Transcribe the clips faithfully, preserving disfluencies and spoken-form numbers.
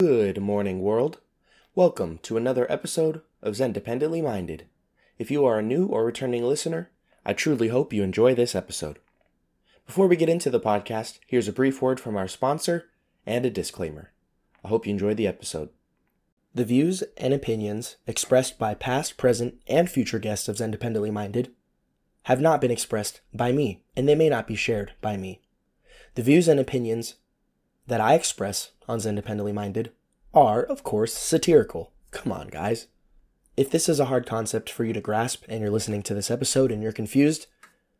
Good morning, world. Welcome to another episode of Zen Dependently Minded. If you are a new or returning listener, I truly hope you enjoy this episode. Before we get into the podcast, here's a brief word from our sponsor and a disclaimer. I hope you enjoy the episode. The views and opinions expressed by past, present, and future guests of Zen Dependently Minded have not been expressed by me, and they may not be shared by me. The views and opinions that I express on Zen Dependently Minded are, of course, satirical. Come on, guys. If this is a hard concept for you to grasp and you're listening to this episode and you're confused,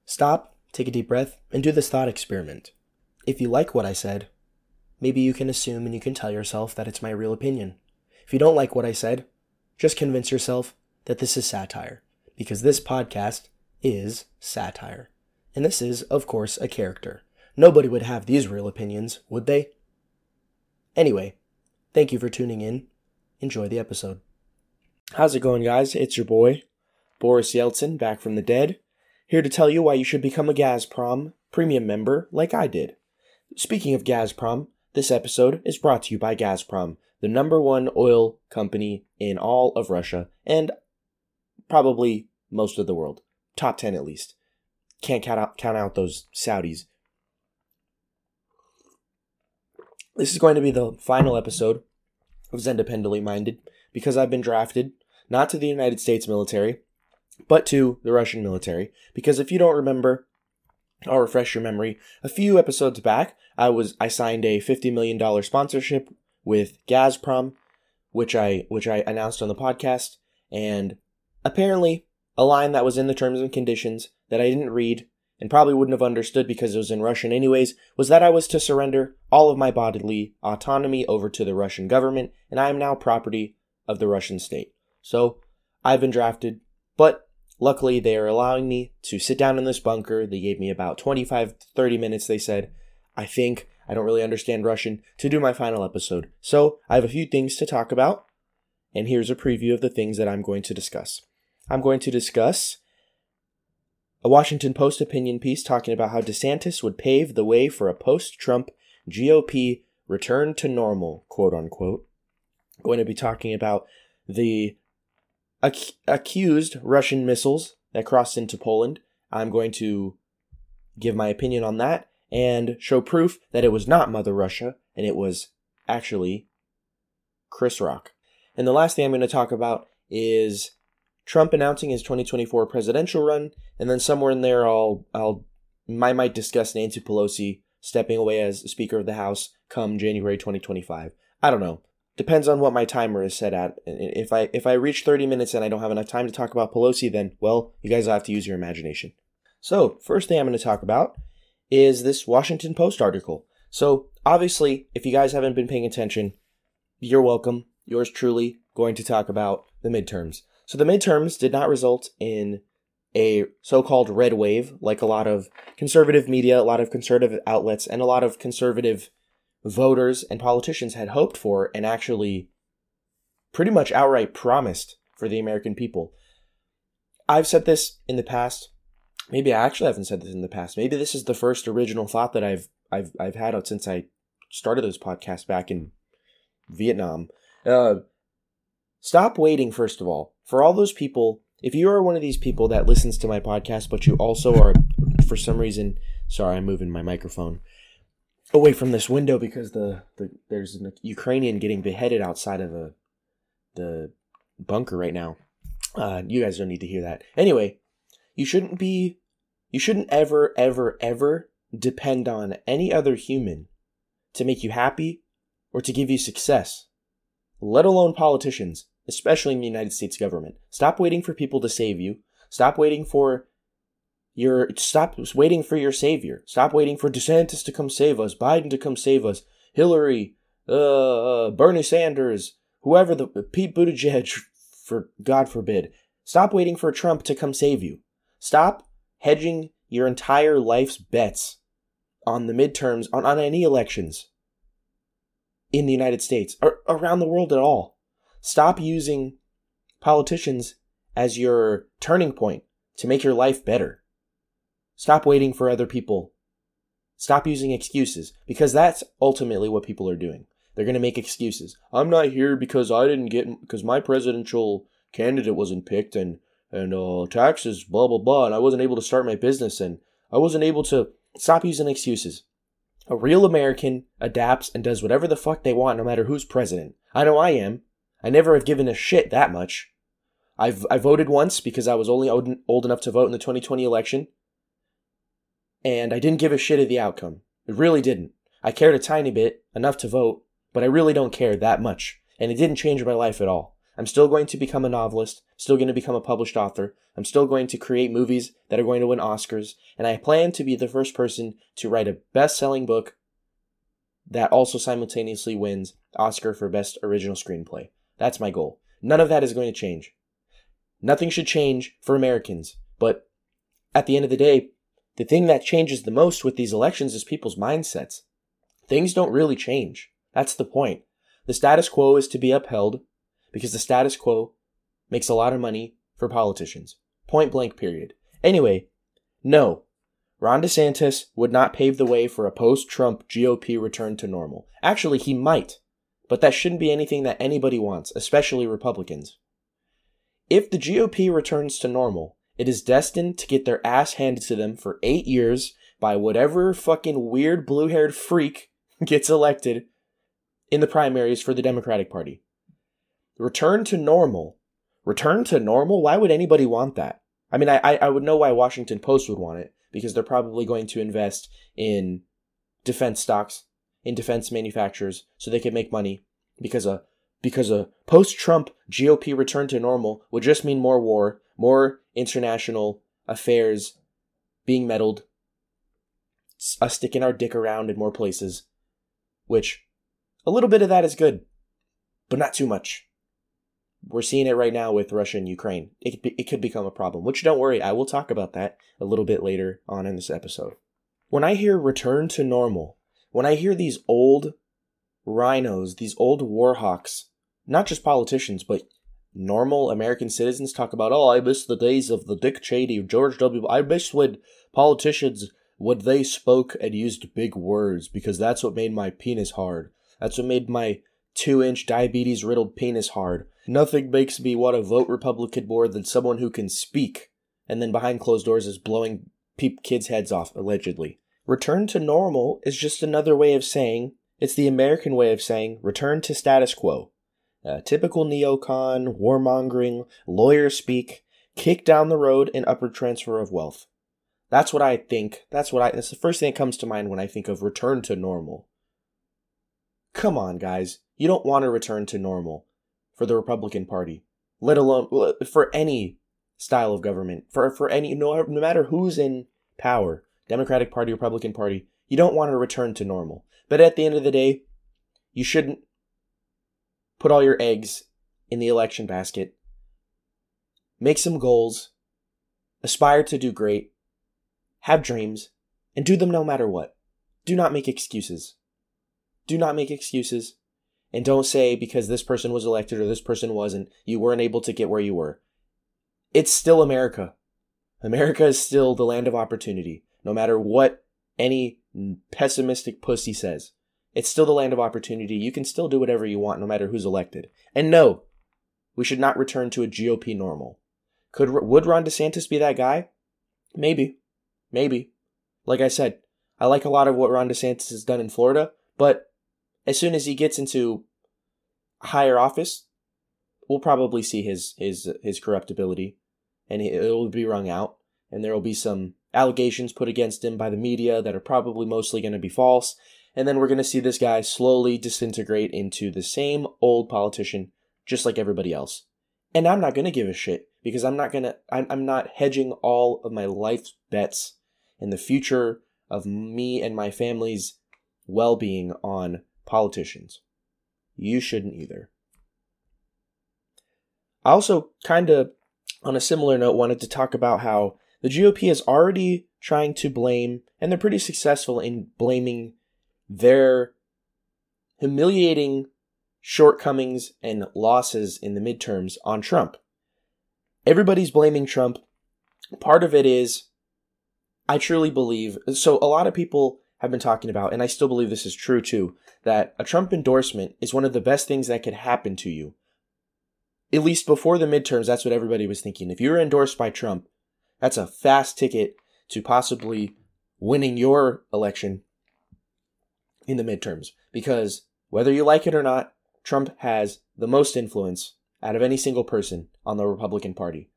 stop, take a deep breath, and do this thought experiment. If you like what I said, maybe you can assume and you can tell yourself that it's my real opinion. If you don't like what I said, just convince yourself that this is satire, because this podcast is satire. And this is, of course, a character. Nobody would have these real opinions, would they? Anyway, thank you for tuning in. Enjoy the episode. How's it going, guys? It's your boy, Boris Yeltsin, back from the dead, here to tell you why you should become a Gazprom premium member like I did. Speaking of Gazprom, this episode is brought to you by Gazprom, the number one oil company in all of Russia, and probably most of the world. Top ten at least. Can't count out, count out those Saudis. This is going to be the final episode of Zen Dependently Minded because I've been drafted not to the United States military, but to the Russian military. Because if you don't remember, I'll refresh your memory. A few episodes back, I was I signed a fifty million dollars sponsorship with Gazprom, which I which I announced on the podcast, and apparently a line that was in the terms and conditions that I didn't read and probably wouldn't have understood because it was in Russian anyways, was that I was to surrender all of my bodily autonomy over to the Russian government, and I am now property of the Russian state. So, I've been drafted, but luckily they are allowing me to sit down in this bunker. They gave me about twenty-five to thirty minutes, they said, I think, I don't really understand Russian, to do my final episode. So, I have a few things to talk about, and here's a preview of the things that I'm going to discuss. I'm going to discuss a Washington Post opinion piece talking about how DeSantis would pave the way for a post-Trump G O P return to normal, quote-unquote. I'm going to be talking about the ac- accused Russian missiles that crossed into Poland. I'm going to give my opinion on that and show proof that it was not Mother Russia, and it was actually Chris Rock. And the last thing I'm going to talk about is Trump announcing his twenty twenty-four presidential run, and then somewhere in there I'll I'll I might discuss Nancy Pelosi stepping away as Speaker of the House come January twenty twenty-five. I don't know. Depends on what my timer is set at. If I if I reach thirty minutes and I don't have enough time to talk about Pelosi, then, well, you guys will have to use your imagination. So, first thing I'm going to talk about is this Washington Post article. So, obviously, if you guys haven't been paying attention, you're welcome. Yours truly going to talk about the midterms. So the midterms did not result in a so-called red wave, like a lot of conservative media, a lot of conservative outlets, and a lot of conservative voters and politicians had hoped for and actually pretty much outright promised for the American people. I've said this in the past. Maybe I actually haven't said this in the past. Maybe this is the first original thought that I've I've I've had out since I started this podcast back in Vietnam. Uh, stop waiting, first of all. For all those people, if you are one of these people that listens to my podcast, but you also are, for some reason, sorry, I'm moving my microphone away from this window because the, the there's a Ukrainian getting beheaded outside of a, the bunker right now. Uh, you guys don't need to hear that. Anyway, you shouldn't be, you shouldn't ever, ever, ever depend on any other human to make you happy or to give you success, let alone politicians. Especially in the United States government. Stop waiting for people to save you. Stop waiting for your stop waiting for your savior. Stop waiting for DeSantis to come save us, Biden to come save us, Hillary, uh, Bernie Sanders, whoever the Pete Buttigieg, for God forbid. Stop waiting for Trump to come save you. Stop hedging your entire life's bets on the midterms, on, on any elections in the United States or around the world at all. Stop using politicians as your turning point to make your life better. Stop waiting for other people. Stop using excuses, because that's ultimately what people are doing. They're going to make excuses. I'm not here because I didn't get, because my presidential candidate wasn't picked, and, and uh, taxes, blah, blah, blah, and I wasn't able to start my business, and I wasn't able to. Stop using excuses. A real American adapts and does whatever the fuck they want, no matter who's president. I know I am. I never have given a shit that much. I've I voted once because I was only old, old enough to vote in the twenty twenty election. And I didn't give a shit of the outcome. It really didn't. I cared a tiny bit, enough to vote, but I really don't care that much. And it didn't change my life at all. I'm still going to become a novelist, still going to become a published author. I'm still going to create movies that are going to win Oscars. And I plan to be the first person to write a best-selling book that also simultaneously wins Oscar for Best Original Screenplay. That's my goal. None of that is going to change. Nothing should change for Americans. But at the end of the day, the thing that changes the most with these elections is people's mindsets. Things don't really change. That's the point. The status quo is to be upheld, because the status quo makes a lot of money for politicians. Point blank, period. Anyway, no. Ron DeSantis would not pave the way for a post-Trump G O P return to normal. Actually, he might. But that shouldn't be anything that anybody wants, especially Republicans. If the G O P returns to normal, it is destined to get their ass handed to them for eight years by whatever fucking weird blue-haired freak gets elected in the primaries for the Democratic Party. Return to normal. Return to normal? Why would anybody want that? I mean, I, I would know why Washington Post would want it, because they're probably going to invest in defense stocks, in defense manufacturers, so they can make money, because a, because a post-Trump G O P return to normal would just mean more war, more international affairs being meddled, us sticking our dick around in more places, which a little bit of that is good, but not too much. We're seeing it right now with Russia and Ukraine. It, it could become a problem, which don't worry, I will talk about that a little bit later on in this episode. When I hear return to normal, when I hear these old rhinos, these old war hawks, not just politicians, but normal American citizens talk about, oh, I miss the days of the Dick Cheney, George W. I miss when politicians, when they spoke and used big words, because that's what made my penis hard. That's what made my two-inch diabetes-riddled penis hard. Nothing makes me want to vote Republican more than someone who can speak, and then behind closed doors is blowing peep kids' heads off, allegedly. Return to normal is just another way of saying, it's the American way of saying, return to status quo. Uh, typical neocon, warmongering, lawyer speak, kick down the road and upward transfer of wealth. That's what I think. That's what I. That's the first thing that comes to mind when I think of return to normal. Come on, guys. You don't want to return to normal for the Republican Party, let alone for any style of government, for, for any, no, no matter who's in power, Democratic Party, Republican Party, you don't want to return to normal. But at the end of the day, you shouldn't put all your eggs in the election basket. Make some goals, aspire to do great, have dreams, and do them no matter what. Do not make excuses. Do not make excuses. And don't say because this person was elected or this person wasn't, you weren't able to get where you were. It's still America. America is still the land of opportunity, no matter what any pessimistic pussy says. It's still the land of opportunity. You can still do whatever you want, no matter who's elected. And no, we should not return to a G O P normal. Could would Ron DeSantis be that guy? Maybe. Maybe. Like I said, I like a lot of what Ron DeSantis has done in Florida, but as soon as he gets into higher office, we'll probably see his his his corruptibility, and it will be wrung out, and there will be some allegations put against him by the media that are probably mostly going to be false, and then we're going to see this guy slowly disintegrate into the same old politician, just like everybody else. And I'm not going to give a shit, because I'm not going to. I'm I'm not hedging all of my life's bets and the future of me and my family's well-being on politicians. You shouldn't either. I also kind of, on a similar note, wanted to talk about how the G O P is already trying to blame, and they're pretty successful in blaming their humiliating shortcomings and losses in the midterms on Trump. Everybody's blaming Trump. Part of it is, I truly believe, so a lot of people have been talking about, and I still believe this is true too, that a Trump endorsement is one of the best things that could happen to you. At least before the midterms, that's what everybody was thinking. If you were endorsed by Trump, that's a fast ticket to possibly winning your election in the midterms. Because whether you like it or not, Trump has the most influence out of any single person on the Republican Party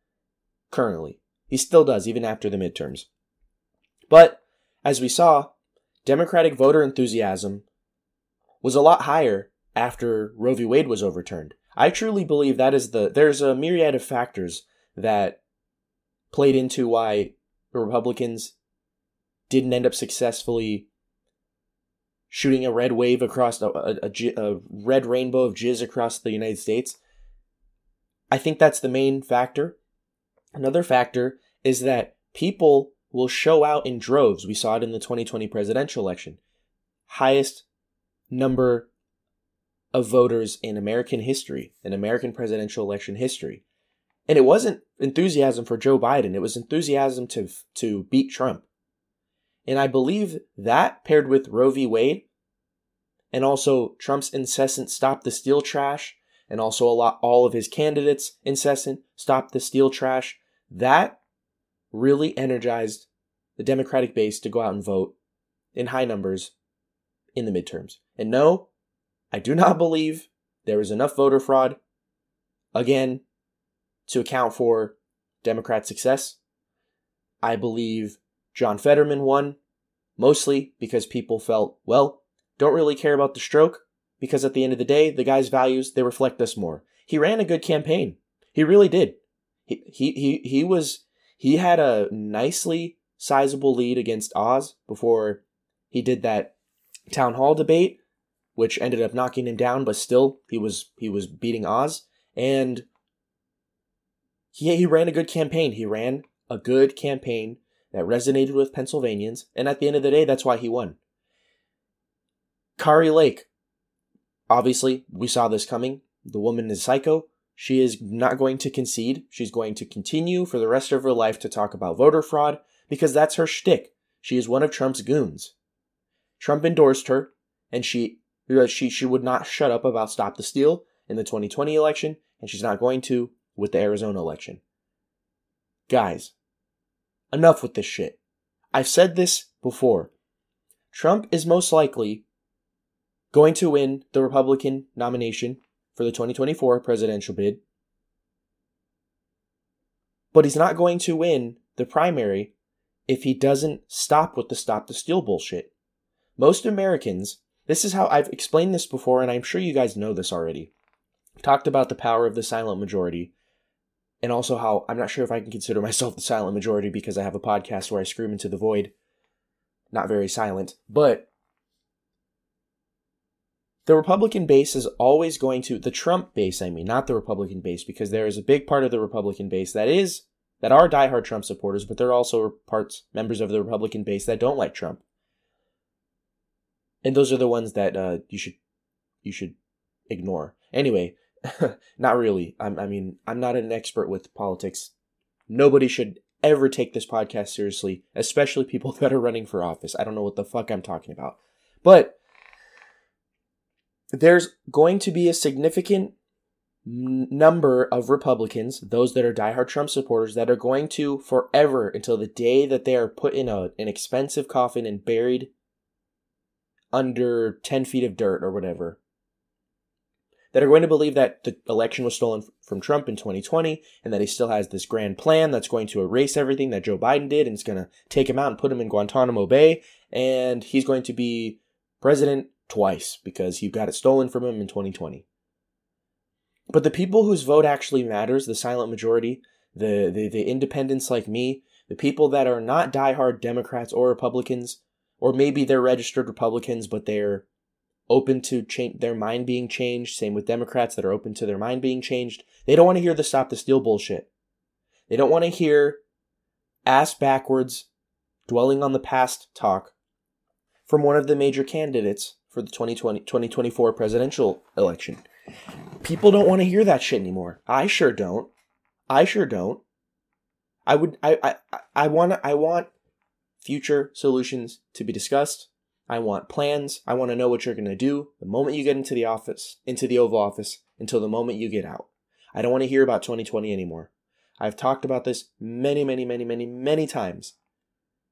currently. He still does, even after the midterms. But as we saw, Democratic voter enthusiasm was a lot higher after Roe v. Wade was overturned. I truly believe that is the there's a myriad of factors that played into why the Republicans didn't end up successfully shooting a red wave across a, a, a, a red rainbow of jizz across the United States. I think that's the main factor. Another factor is that people will show out in droves. We saw it in the twenty twenty presidential election. Highest number of voters in American history, in American presidential election history. And it wasn't enthusiasm for Joe Biden. It was enthusiasm to to beat Trump. And I believe that, paired with Roe v. Wade, and also Trump's incessant stop the steal trash, and also a lot all of his candidates' incessant stop the steal trash, that really energized the Democratic base to go out and vote in high numbers in the midterms. And no, I do not believe there was enough voter fraud, again, to account for Democrat success. I believe John Fetterman won, mostly because people felt, well, don't really care about the stroke, because at the end of the day, the guy's values, they reflect us more. He ran a good campaign. He really did. He he he, he was he had a nicely sizable lead against Oz before he did that town hall debate, which ended up knocking him down, but still he was he was beating Oz. And he he ran a good campaign. He ran a good campaign that resonated with Pennsylvanians, and at the end of the day, that's why he won. Kari Lake. Obviously, we saw this coming. The woman is psycho. She is not going to concede. She's going to continue for the rest of her life to talk about voter fraud because that's her shtick. She is one of Trump's goons. Trump endorsed her, and she she she would not shut up about Stop the Steal in the twenty twenty election, and she's not going to with the Arizona election. Guys, enough with this shit. I've said this before. Trump is most likely going to win the Republican nomination for the twenty twenty-four presidential bid. But he's not going to win the primary if he doesn't stop with the Stop the Steal bullshit. Most Americans, this is how I've explained this before, and I'm sure you guys know this already. I've talked about the power of the silent majority, and also how I'm not sure if I can consider myself the silent majority because I have a podcast where I scream into the void. Not very silent, but the Republican base is always going to, the Trump base, I mean, not the Republican base, because there is a big part of the Republican base that is, that are diehard Trump supporters, but there are also parts, members of the Republican base that don't like Trump. And those are the ones that uh, you should, you should ignore. Anyway, not really. I'm, I mean, I'm not an expert with politics. Nobody should ever take this podcast seriously, especially people that are running for office. I don't know what the fuck I'm talking about. But there's going to be a significant number of Republicans, those that are diehard Trump supporters, that are going to forever, until the day that they are put in a, an expensive coffin and buried under ten feet of dirt or whatever, that are going to believe that the election was stolen from Trump in twenty twenty and that he still has this grand plan that's going to erase everything that Joe Biden did and it's going to take him out and put him in Guantanamo Bay and he's going to be president twice because he got it stolen from him in twenty twenty. But the people whose vote actually matters, the silent majority, the, the, the independents like me, the people that are not diehard Democrats or Republicans, or maybe they're registered Republicans, but they're open to change, their mind being changed. Same with Democrats that are open to their mind being changed. They don't want to hear the Stop the Steal bullshit. They don't want to hear ass backwards, dwelling on the past talk from one of the major candidates for the twenty twenty, twenty twenty-four presidential election. People don't want to hear that shit anymore. I sure don't. I sure don't. I would I I I want I want future solutions to be discussed. I want plans. I want to know what you're going to do the moment you get into the office, into the Oval Office, until the moment you get out. I don't want to hear about twenty twenty anymore. I've talked about this many, many, many, many, many times.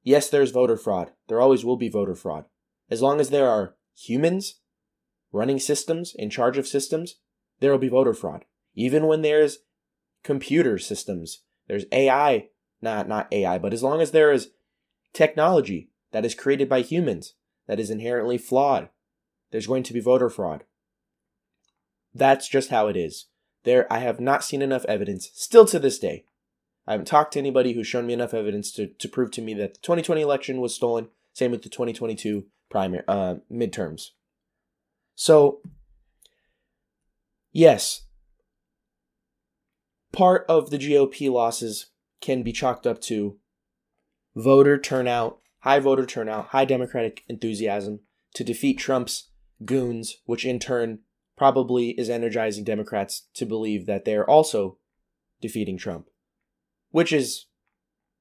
Yes, there's voter fraud. There always will be voter fraud. As long as there are humans running systems, in charge of systems, there will be voter fraud. Even when there's computer systems, there's A I, not, not A I, but as long as there is technology that is created by humans, that is inherently flawed, there's going to be voter fraud. That's just how it is. There, I have not seen enough evidence, still to this day. I haven't talked to anybody who's shown me enough evidence to, to prove to me that the twenty twenty election was stolen, same with the twenty twenty-two primary, uh, midterms. So, yes, part of the G O P losses can be chalked up to voter turnout, high voter turnout, high Democratic enthusiasm to defeat Trump's goons, which in turn probably is energizing Democrats to believe that they're also defeating Trump, which is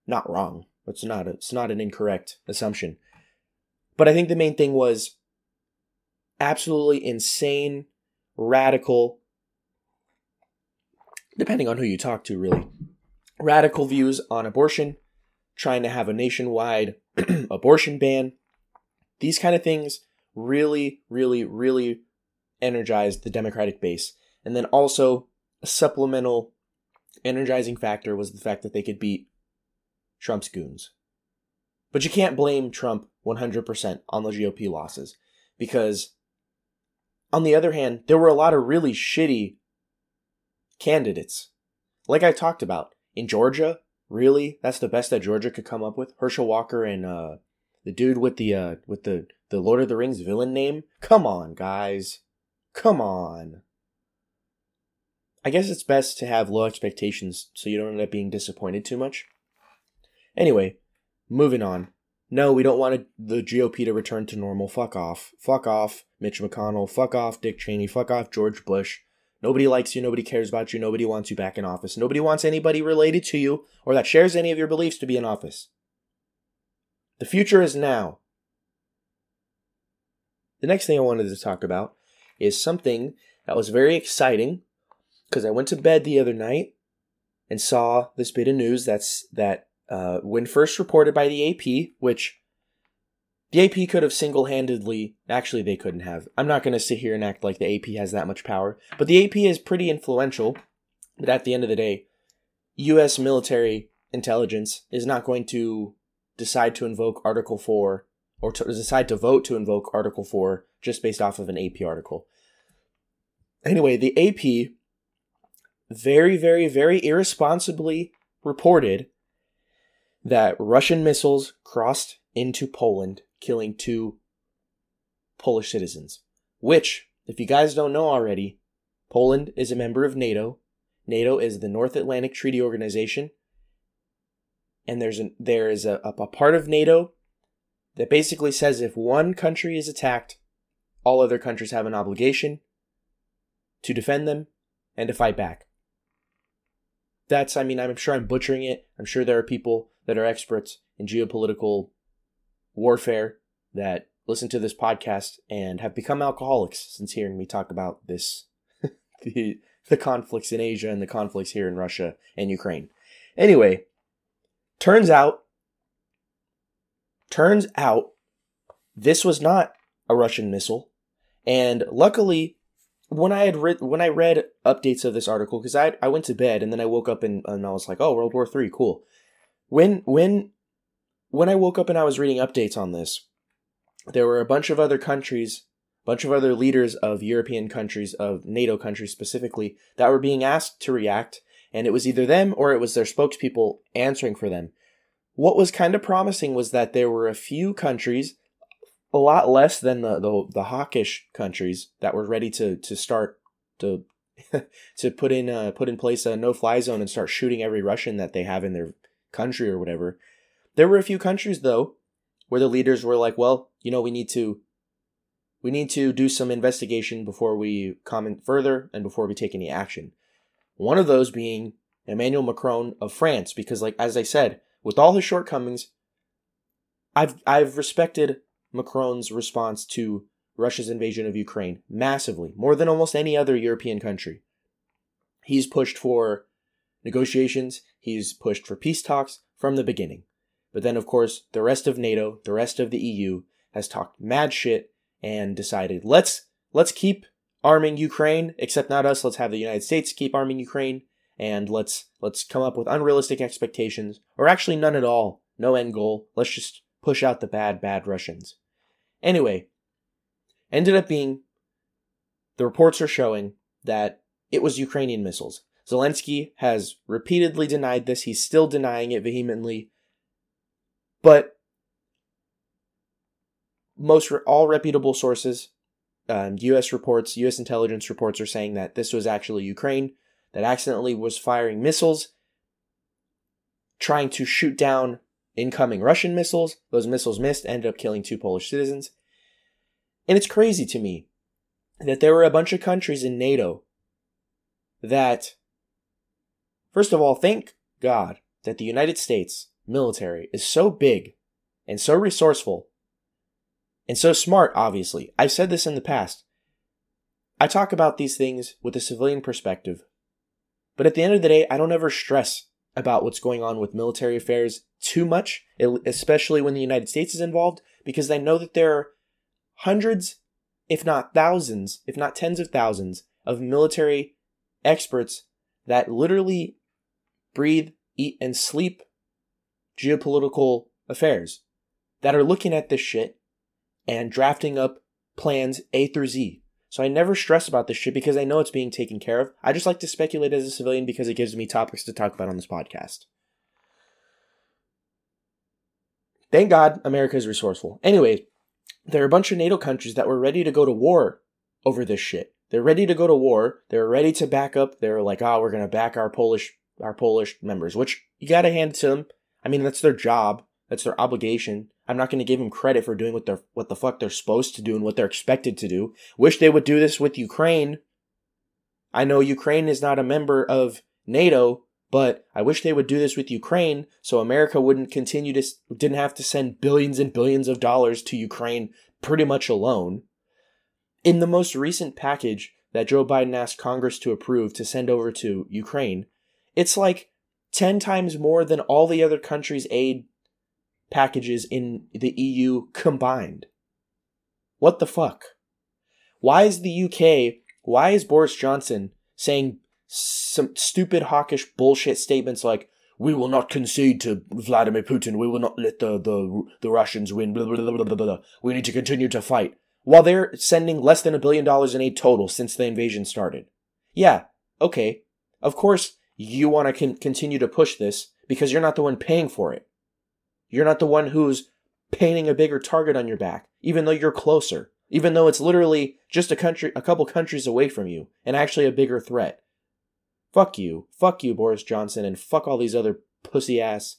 not wrong. It's not a, it's not an incorrect assumption. But I think the main thing was absolutely insane, radical, depending on who you talk to, really, radical views on abortion, trying to have a nationwide abortion ban. These kind of things really, really, really energized the Democratic base. And then also a supplemental energizing factor was the fact that they could beat Trump's goons. But you can't blame Trump one hundred percent on the G O P losses, because on the other hand, there were a lot of really shitty candidates. Like I talked about, in Georgia, really, that's the best that Georgia could come up with. Herschel Walker and uh, the dude with the uh, with the, the Lord of the Rings villain name. Come on, guys. Come on. I guess it's best to have low expectations so you don't end up being disappointed too much. Anyway, moving on. No, we don't want the G O P to return to normal. Fuck off. Fuck off, Mitch McConnell. Fuck off, Dick Cheney. Fuck off, George Bush. Nobody likes you, nobody cares about you, nobody wants you back in office. Nobody wants anybody related to you or that shares any of your beliefs to be in office. The future is now. The next thing I wanted to talk about is something that was very exciting, because I went to bed the other night and saw this bit of news that's that uh, when first reported by the A P, which the A P could have single-handedly, actually they couldn't have. I'm not going to sit here and act like the A P has that much power, but the A P is pretty influential. But at the end of the day, U S military intelligence is not going to decide to invoke Article four, or to decide to vote to invoke Article four just based off of an A P article. Anyway, the A P very, very, very irresponsibly reported that Russian missiles crossed into Poland, killing two Polish citizens. Which, if you guys don't know already, Poland is a member of NATO. NATO is the North Atlantic Treaty Organization. And there's an, there is a, a part of NATO that basically says if one country is attacked, all other countries have an obligation to defend them and to fight back. That's, I mean, I'm sure I'm butchering it. I'm sure there are people that are experts in geopolitical warfare that listen to this podcast and have become alcoholics since hearing me talk about this, the, the conflicts in Asia and the conflicts here in Russia and Ukraine. Anyway, turns out, turns out this was not a Russian missile. And luckily, when I had read, when I read updates of this article, because I, I went to bed and then I woke up and, and I was like, oh, World War Three, cool. When, when, When I woke up and I was reading updates on this, there were a bunch of other countries, a bunch of other leaders of European countries, of NATO countries specifically, that were being asked to react, and it was either them or it was their spokespeople answering for them. What was kind of promising was that there were a few countries, a lot less than the, the, the hawkish countries, that were ready to, to start to to put in uh, put in place a no-fly zone and start shooting every Russian that they have in their country or whatever. There were a few countries, though, where the leaders were like, well, you know, we need to we need to do some investigation before we comment further and before we take any action. One of those being Emmanuel Macron of France, because, like, as I said, with all his shortcomings, I've I've respected Macron's response to Russia's invasion of Ukraine massively, more than almost any other European country. He's pushed for negotiations, he's pushed for peace talks from the beginning. But then, of course, the rest of NATO, the rest of the E U has talked mad shit and decided, let's let's keep arming Ukraine, except not us, let's have the United States keep arming Ukraine, and let's let's come up with unrealistic expectations, or actually none at all, no end goal, let's just push out the bad, bad Russians. Anyway, ended up being, the reports are showing that it was Ukrainian missiles. Zelensky has repeatedly denied this. He's still denying it vehemently. But most all reputable sources, um, U S reports, U S intelligence reports are saying that this was actually Ukraine that accidentally was firing missiles, trying to shoot down incoming Russian missiles. Those missiles missed, ended up killing two Polish citizens. And it's crazy to me that there were a bunch of countries in NATO that, first of all, thank God that the United States military is so big and so resourceful and so smart, obviously. I've said this in the past. I talk about these things with a civilian perspective, but at the end of the day, I don't ever stress about what's going on with military affairs too much, especially when the United States is involved, because I know that there are hundreds, if not thousands, if not tens of thousands of military experts that literally breathe, eat, and sleep geopolitical affairs that are looking at this shit and drafting up plans A through Z. So I never stress about this shit because I know it's being taken care of. I just like to speculate as a civilian because it gives me topics to talk about on this podcast. Thank God America is resourceful. Anyways, there are a bunch of NATO countries that were ready to go to war over this shit. They're ready to go to war. They're ready to back up. They're like, oh, we're going to back our Polish our Polish members, which you got to hand to them. I mean, that's their job. That's their obligation. I'm not going to give them credit for doing what they're what the fuck they're supposed to do and what they're expected to do. Wish they would do this with Ukraine. I know Ukraine is not a member of NATO, but I wish they would do this with Ukraine so America wouldn't continue to, didn't have to send billions and billions of dollars to Ukraine pretty much alone. In the most recent package that Joe Biden asked Congress to approve to send over to Ukraine, it's like ten times more than all the other countries' aid packages in the E U combined. What the fuck? Why is the U K, why is Boris Johnson saying some stupid hawkish bullshit statements like, we will not concede to Vladimir Putin, we will not let the, the, the Russians win, blah, blah, blah, blah, blah, we need to continue to fight, while they're sending less than a billion dollars in aid total since the invasion started? Yeah, okay, of course you want to con- continue to push this because you're not the one paying for it. You're not the one who's painting a bigger target on your back, even though you're closer, even though it's literally just a country, a couple countries away from you, and actually a bigger threat. Fuck you. Fuck you, Boris Johnson, and fuck all these other pussy-ass,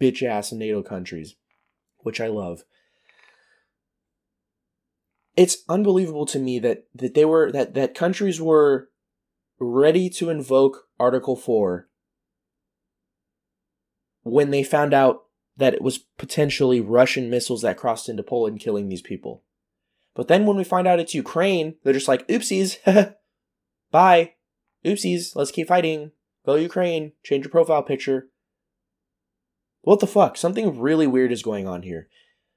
bitch-ass NATO countries, which I love. It's unbelievable to me that, that they were that, that countries were ready to invoke Article four when they found out that it was potentially Russian missiles that crossed into Poland killing these people. But then when we find out it's Ukraine, they're just like, oopsies, bye. Oopsies, let's keep fighting. Go Ukraine. Change your profile picture. What the fuck? Something really weird is going on here.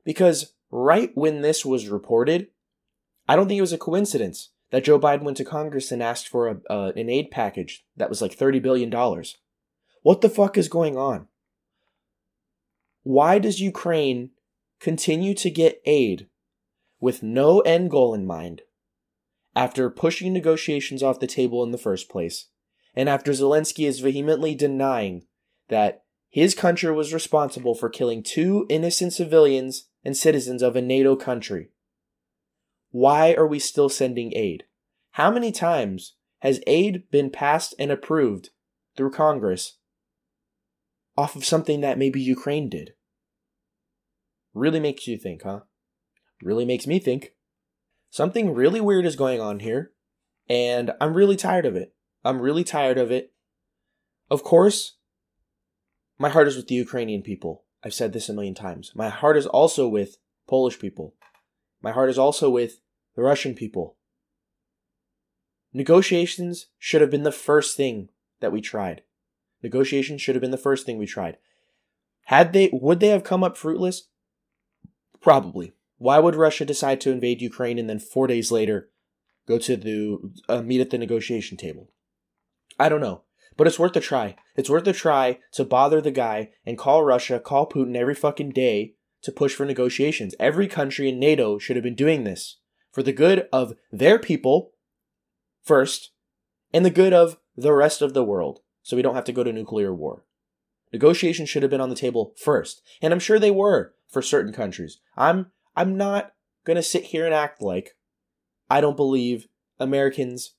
Because right when this was reported, I don't think it was a coincidence that Joe Biden went to Congress and asked for a, uh, an aid package that was like thirty billion dollars. What the fuck is going on? Why does Ukraine continue to get aid with no end goal in mind, after pushing negotiations off the table in the first place, and after Zelensky is vehemently denying that his country was responsible for killing two innocent civilians and citizens of a NATO country? Why are we still sending aid? How many times has aid been passed and approved through Congress off of something that maybe Ukraine did? Really makes you think, huh? Really makes me think. Something really weird is going on here, and I'm really tired of it. I'm really tired of it. Of course, my heart is with the Ukrainian people. I've said this a million times. My heart is also with Polish people. My heart is also with the Russian people. Negotiations should have been the first thing that we tried. Negotiations should have been the first thing we tried. Had they, would they have come up fruitless? Probably. Why would Russia decide to invade Ukraine and then four days later go to the uh, meet at the negotiation table? I don't know, but it's worth a try. It's worth a try to bother the guy and call Russia, call Putin every fucking day to push for negotiations. Every country in NATO should have been doing this for the good of their people first and the good of the rest of the world, so we don't have to go to nuclear war. Negotiations should have been on the table first, and I'm sure they were for certain countries. I'm I'm not going to sit here and act like I don't believe Americans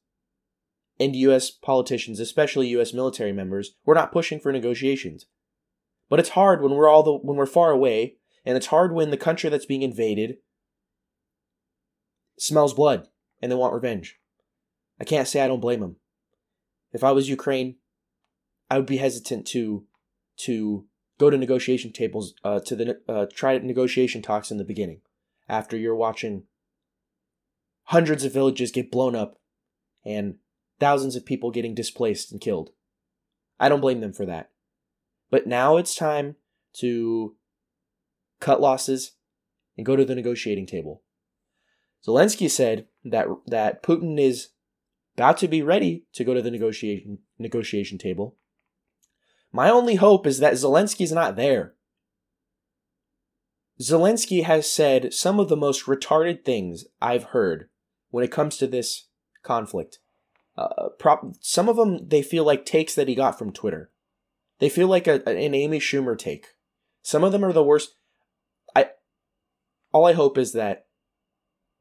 and U S politicians, especially U S military members, were not pushing for negotiations. But it's hard when we're all the, when we're far away, and it's hard when the country that's being invaded smells blood and they want revenge. I can't say I don't blame them. If I was Ukraine, I would be hesitant to to go to negotiation tables, uh, to the uh, try negotiation talks in the beginning, after you're watching hundreds of villages get blown up and thousands of people getting displaced and killed. I don't blame them for that. But now it's time to cut losses and go to the negotiating table. Zelensky said that that Putin is about to be ready to go to the negotiation negotiation table. My only hope is that Zelensky's not there. Zelensky has said some of the most retarded things I've heard when it comes to this conflict. Uh, prop, some of them, they feel like takes that he got from Twitter. They feel like a, an Amy Schumer take. Some of them are the worst. I, all I hope is that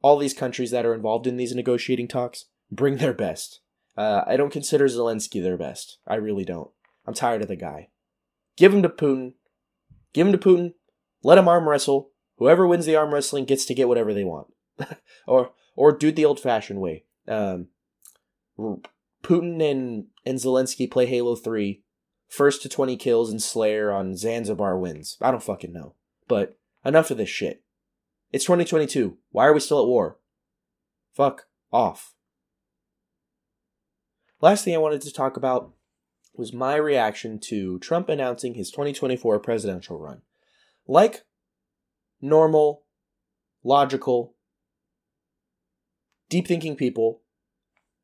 all these countries that are involved in these negotiating talks bring their best. Uh, I don't consider Zelensky their best. I really don't. I'm tired of the guy. Give him to Putin. Give him to Putin. Let him arm wrestle. Whoever wins the arm wrestling gets to get whatever they want. or or do it the old-fashioned way. Um, Putin and, and Zelensky play Halo three. First to twenty kills and Slayer on Zanzibar wins. I don't fucking know. But enough of this shit. It's twenty twenty-two. Why are we still at war? Fuck off. Last thing I wanted to talk about was my reaction to Trump announcing his twenty twenty-four presidential run. Like normal, logical, deep-thinking people,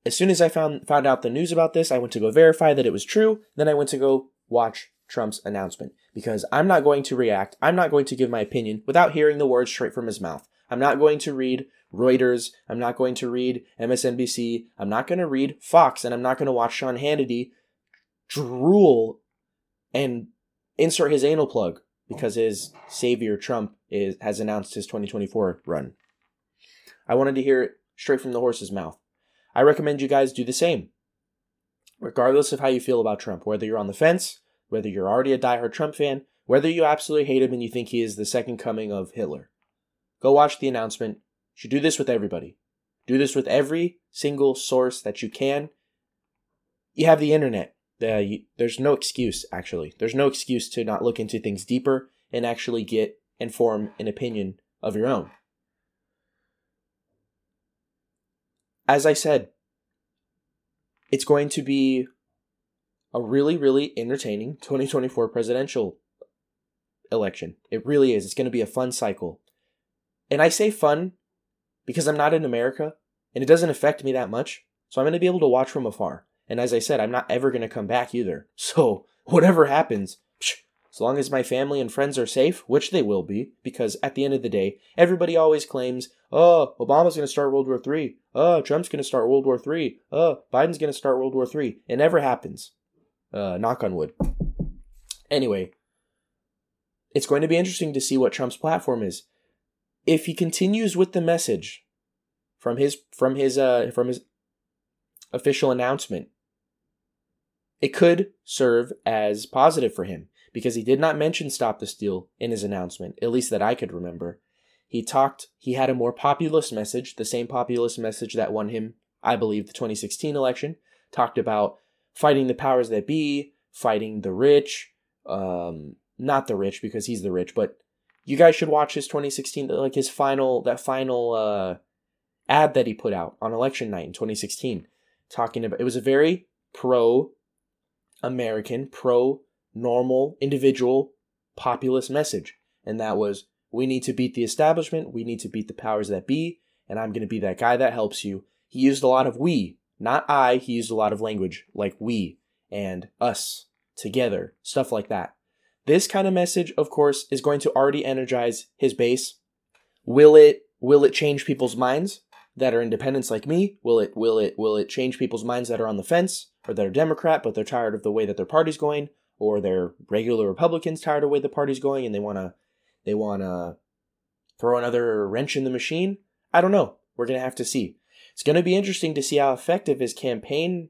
as soon as I found found out the news about this, I went to go verify that it was true, then I went to go watch Trump's announcement, because I'm not going to react, I'm not going to give my opinion without hearing the words straight from his mouth. I'm not going to read Reuters, I'm not going to read M S N B C, I'm not going to read Fox, and I'm not going to watch Sean Hannity drool and insert his anal plug because his savior Trump is has announced his twenty twenty-four run. I wanted to hear it straight from the horse's mouth. I recommend you guys do the same, regardless of how you feel about Trump, whether you're on the fence, whether you're already a diehard Trump fan, whether you absolutely hate him and you think he is the second coming of Hitler. Go watch the announcement. You should do this with everybody. Do this with every single source that you can. You have the internet. Uh, you, there's no excuse, actually. There's no excuse to not look into things deeper and actually get and form an opinion of your own. As I said, it's going to be a really, really entertaining twenty twenty-four presidential election. It really is. It's going to be a fun cycle. And I say fun because I'm not in America and it doesn't affect me that much. So I'm going to be able to watch from afar. And as I said, I'm not ever going to come back either. So whatever happens, psh, as long as my family and friends are safe, which they will be, because at the end of the day, everybody always claims, oh, Obama's going to start World War Three. Oh, Trump's going to start World War Three. Oh, Biden's going to start World War Three. It never happens. Uh, knock on wood. Anyway, it's going to be interesting to see what Trump's platform is. If he continues with the message from his from his uh, from his official announcement, it could serve as positive for him, because he did not mention Stop the Steal in his announcement, at least that I could remember. He talked, he had a more populist message, the same populist message that won him, I believe, the twenty sixteen election, talked about fighting the powers that be, fighting the rich, um, not the rich because he's the rich, but You guys should watch his twenty sixteen, like his final, that final uh, ad that he put out on election night in twenty sixteen, talking about, it was a very pro-American, pro-normal, individual, populist message. And that was, we need to beat the establishment, we need to beat the powers that be, and I'm going to be that guy that helps you. He used a lot of we, not I, he used a lot of language, like we and us, together, stuff like that. This kind of message, of course, is going to already energize his base. Will it will it change people's minds that are independents like me? Will it will it will it change people's minds that are on the fence or that are Democrat but they're tired of the way that their party's going, or they're regular Republicans tired of the way the party's going and they want to they want to throw another wrench in the machine? I don't know. We're going to have to see. It's going to be interesting to see how effective his campaign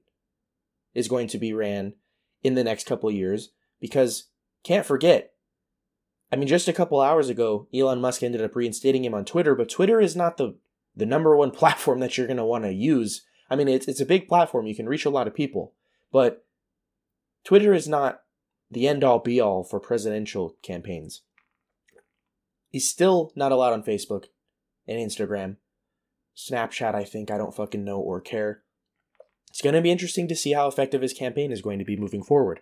is going to be ran in the next couple of years, because can't forget, I mean, just a couple hours ago, Elon Musk ended up reinstating him on Twitter, but Twitter is not the, the number one platform that you're going to want to use. I mean, it's, it's a big platform. You can reach a lot of people, but Twitter is not the end-all be-all for presidential campaigns. He's still not allowed on Facebook and Instagram. Snapchat, I think, I don't fucking know or care. It's going to be interesting to see how effective his campaign is going to be moving forward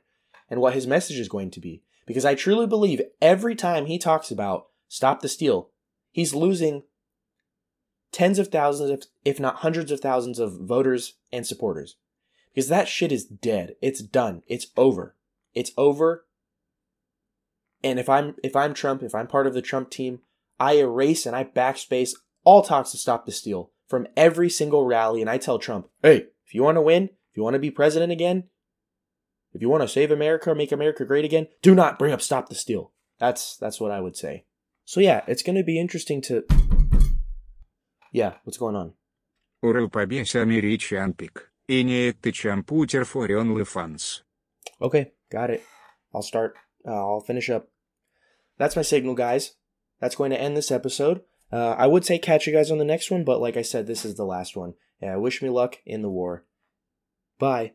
and what his message is going to be. Because I truly believe every time he talks about stop the steal, he's losing tens of thousands, if not hundreds of thousands of voters and supporters. Because that shit is dead. It's done. It's over. It's over. And if I'm if I'm Trump, if I'm part of the Trump team, I erase and I backspace all talks to stop the steal from every single rally. And I tell Trump, hey, if you want to win, if you want to be president again, if you want to save America or make America great again, do not bring up stop the steal. That's that's what I would say. So yeah, it's going to be interesting to... Yeah, what's going on? Okay, got it. I'll start. Uh, I'll finish up. That's my signal, guys. That's going to end this episode. Uh, I would say catch you guys on the next one, but like I said, this is the last one. Yeah, wish me luck in the war. Bye.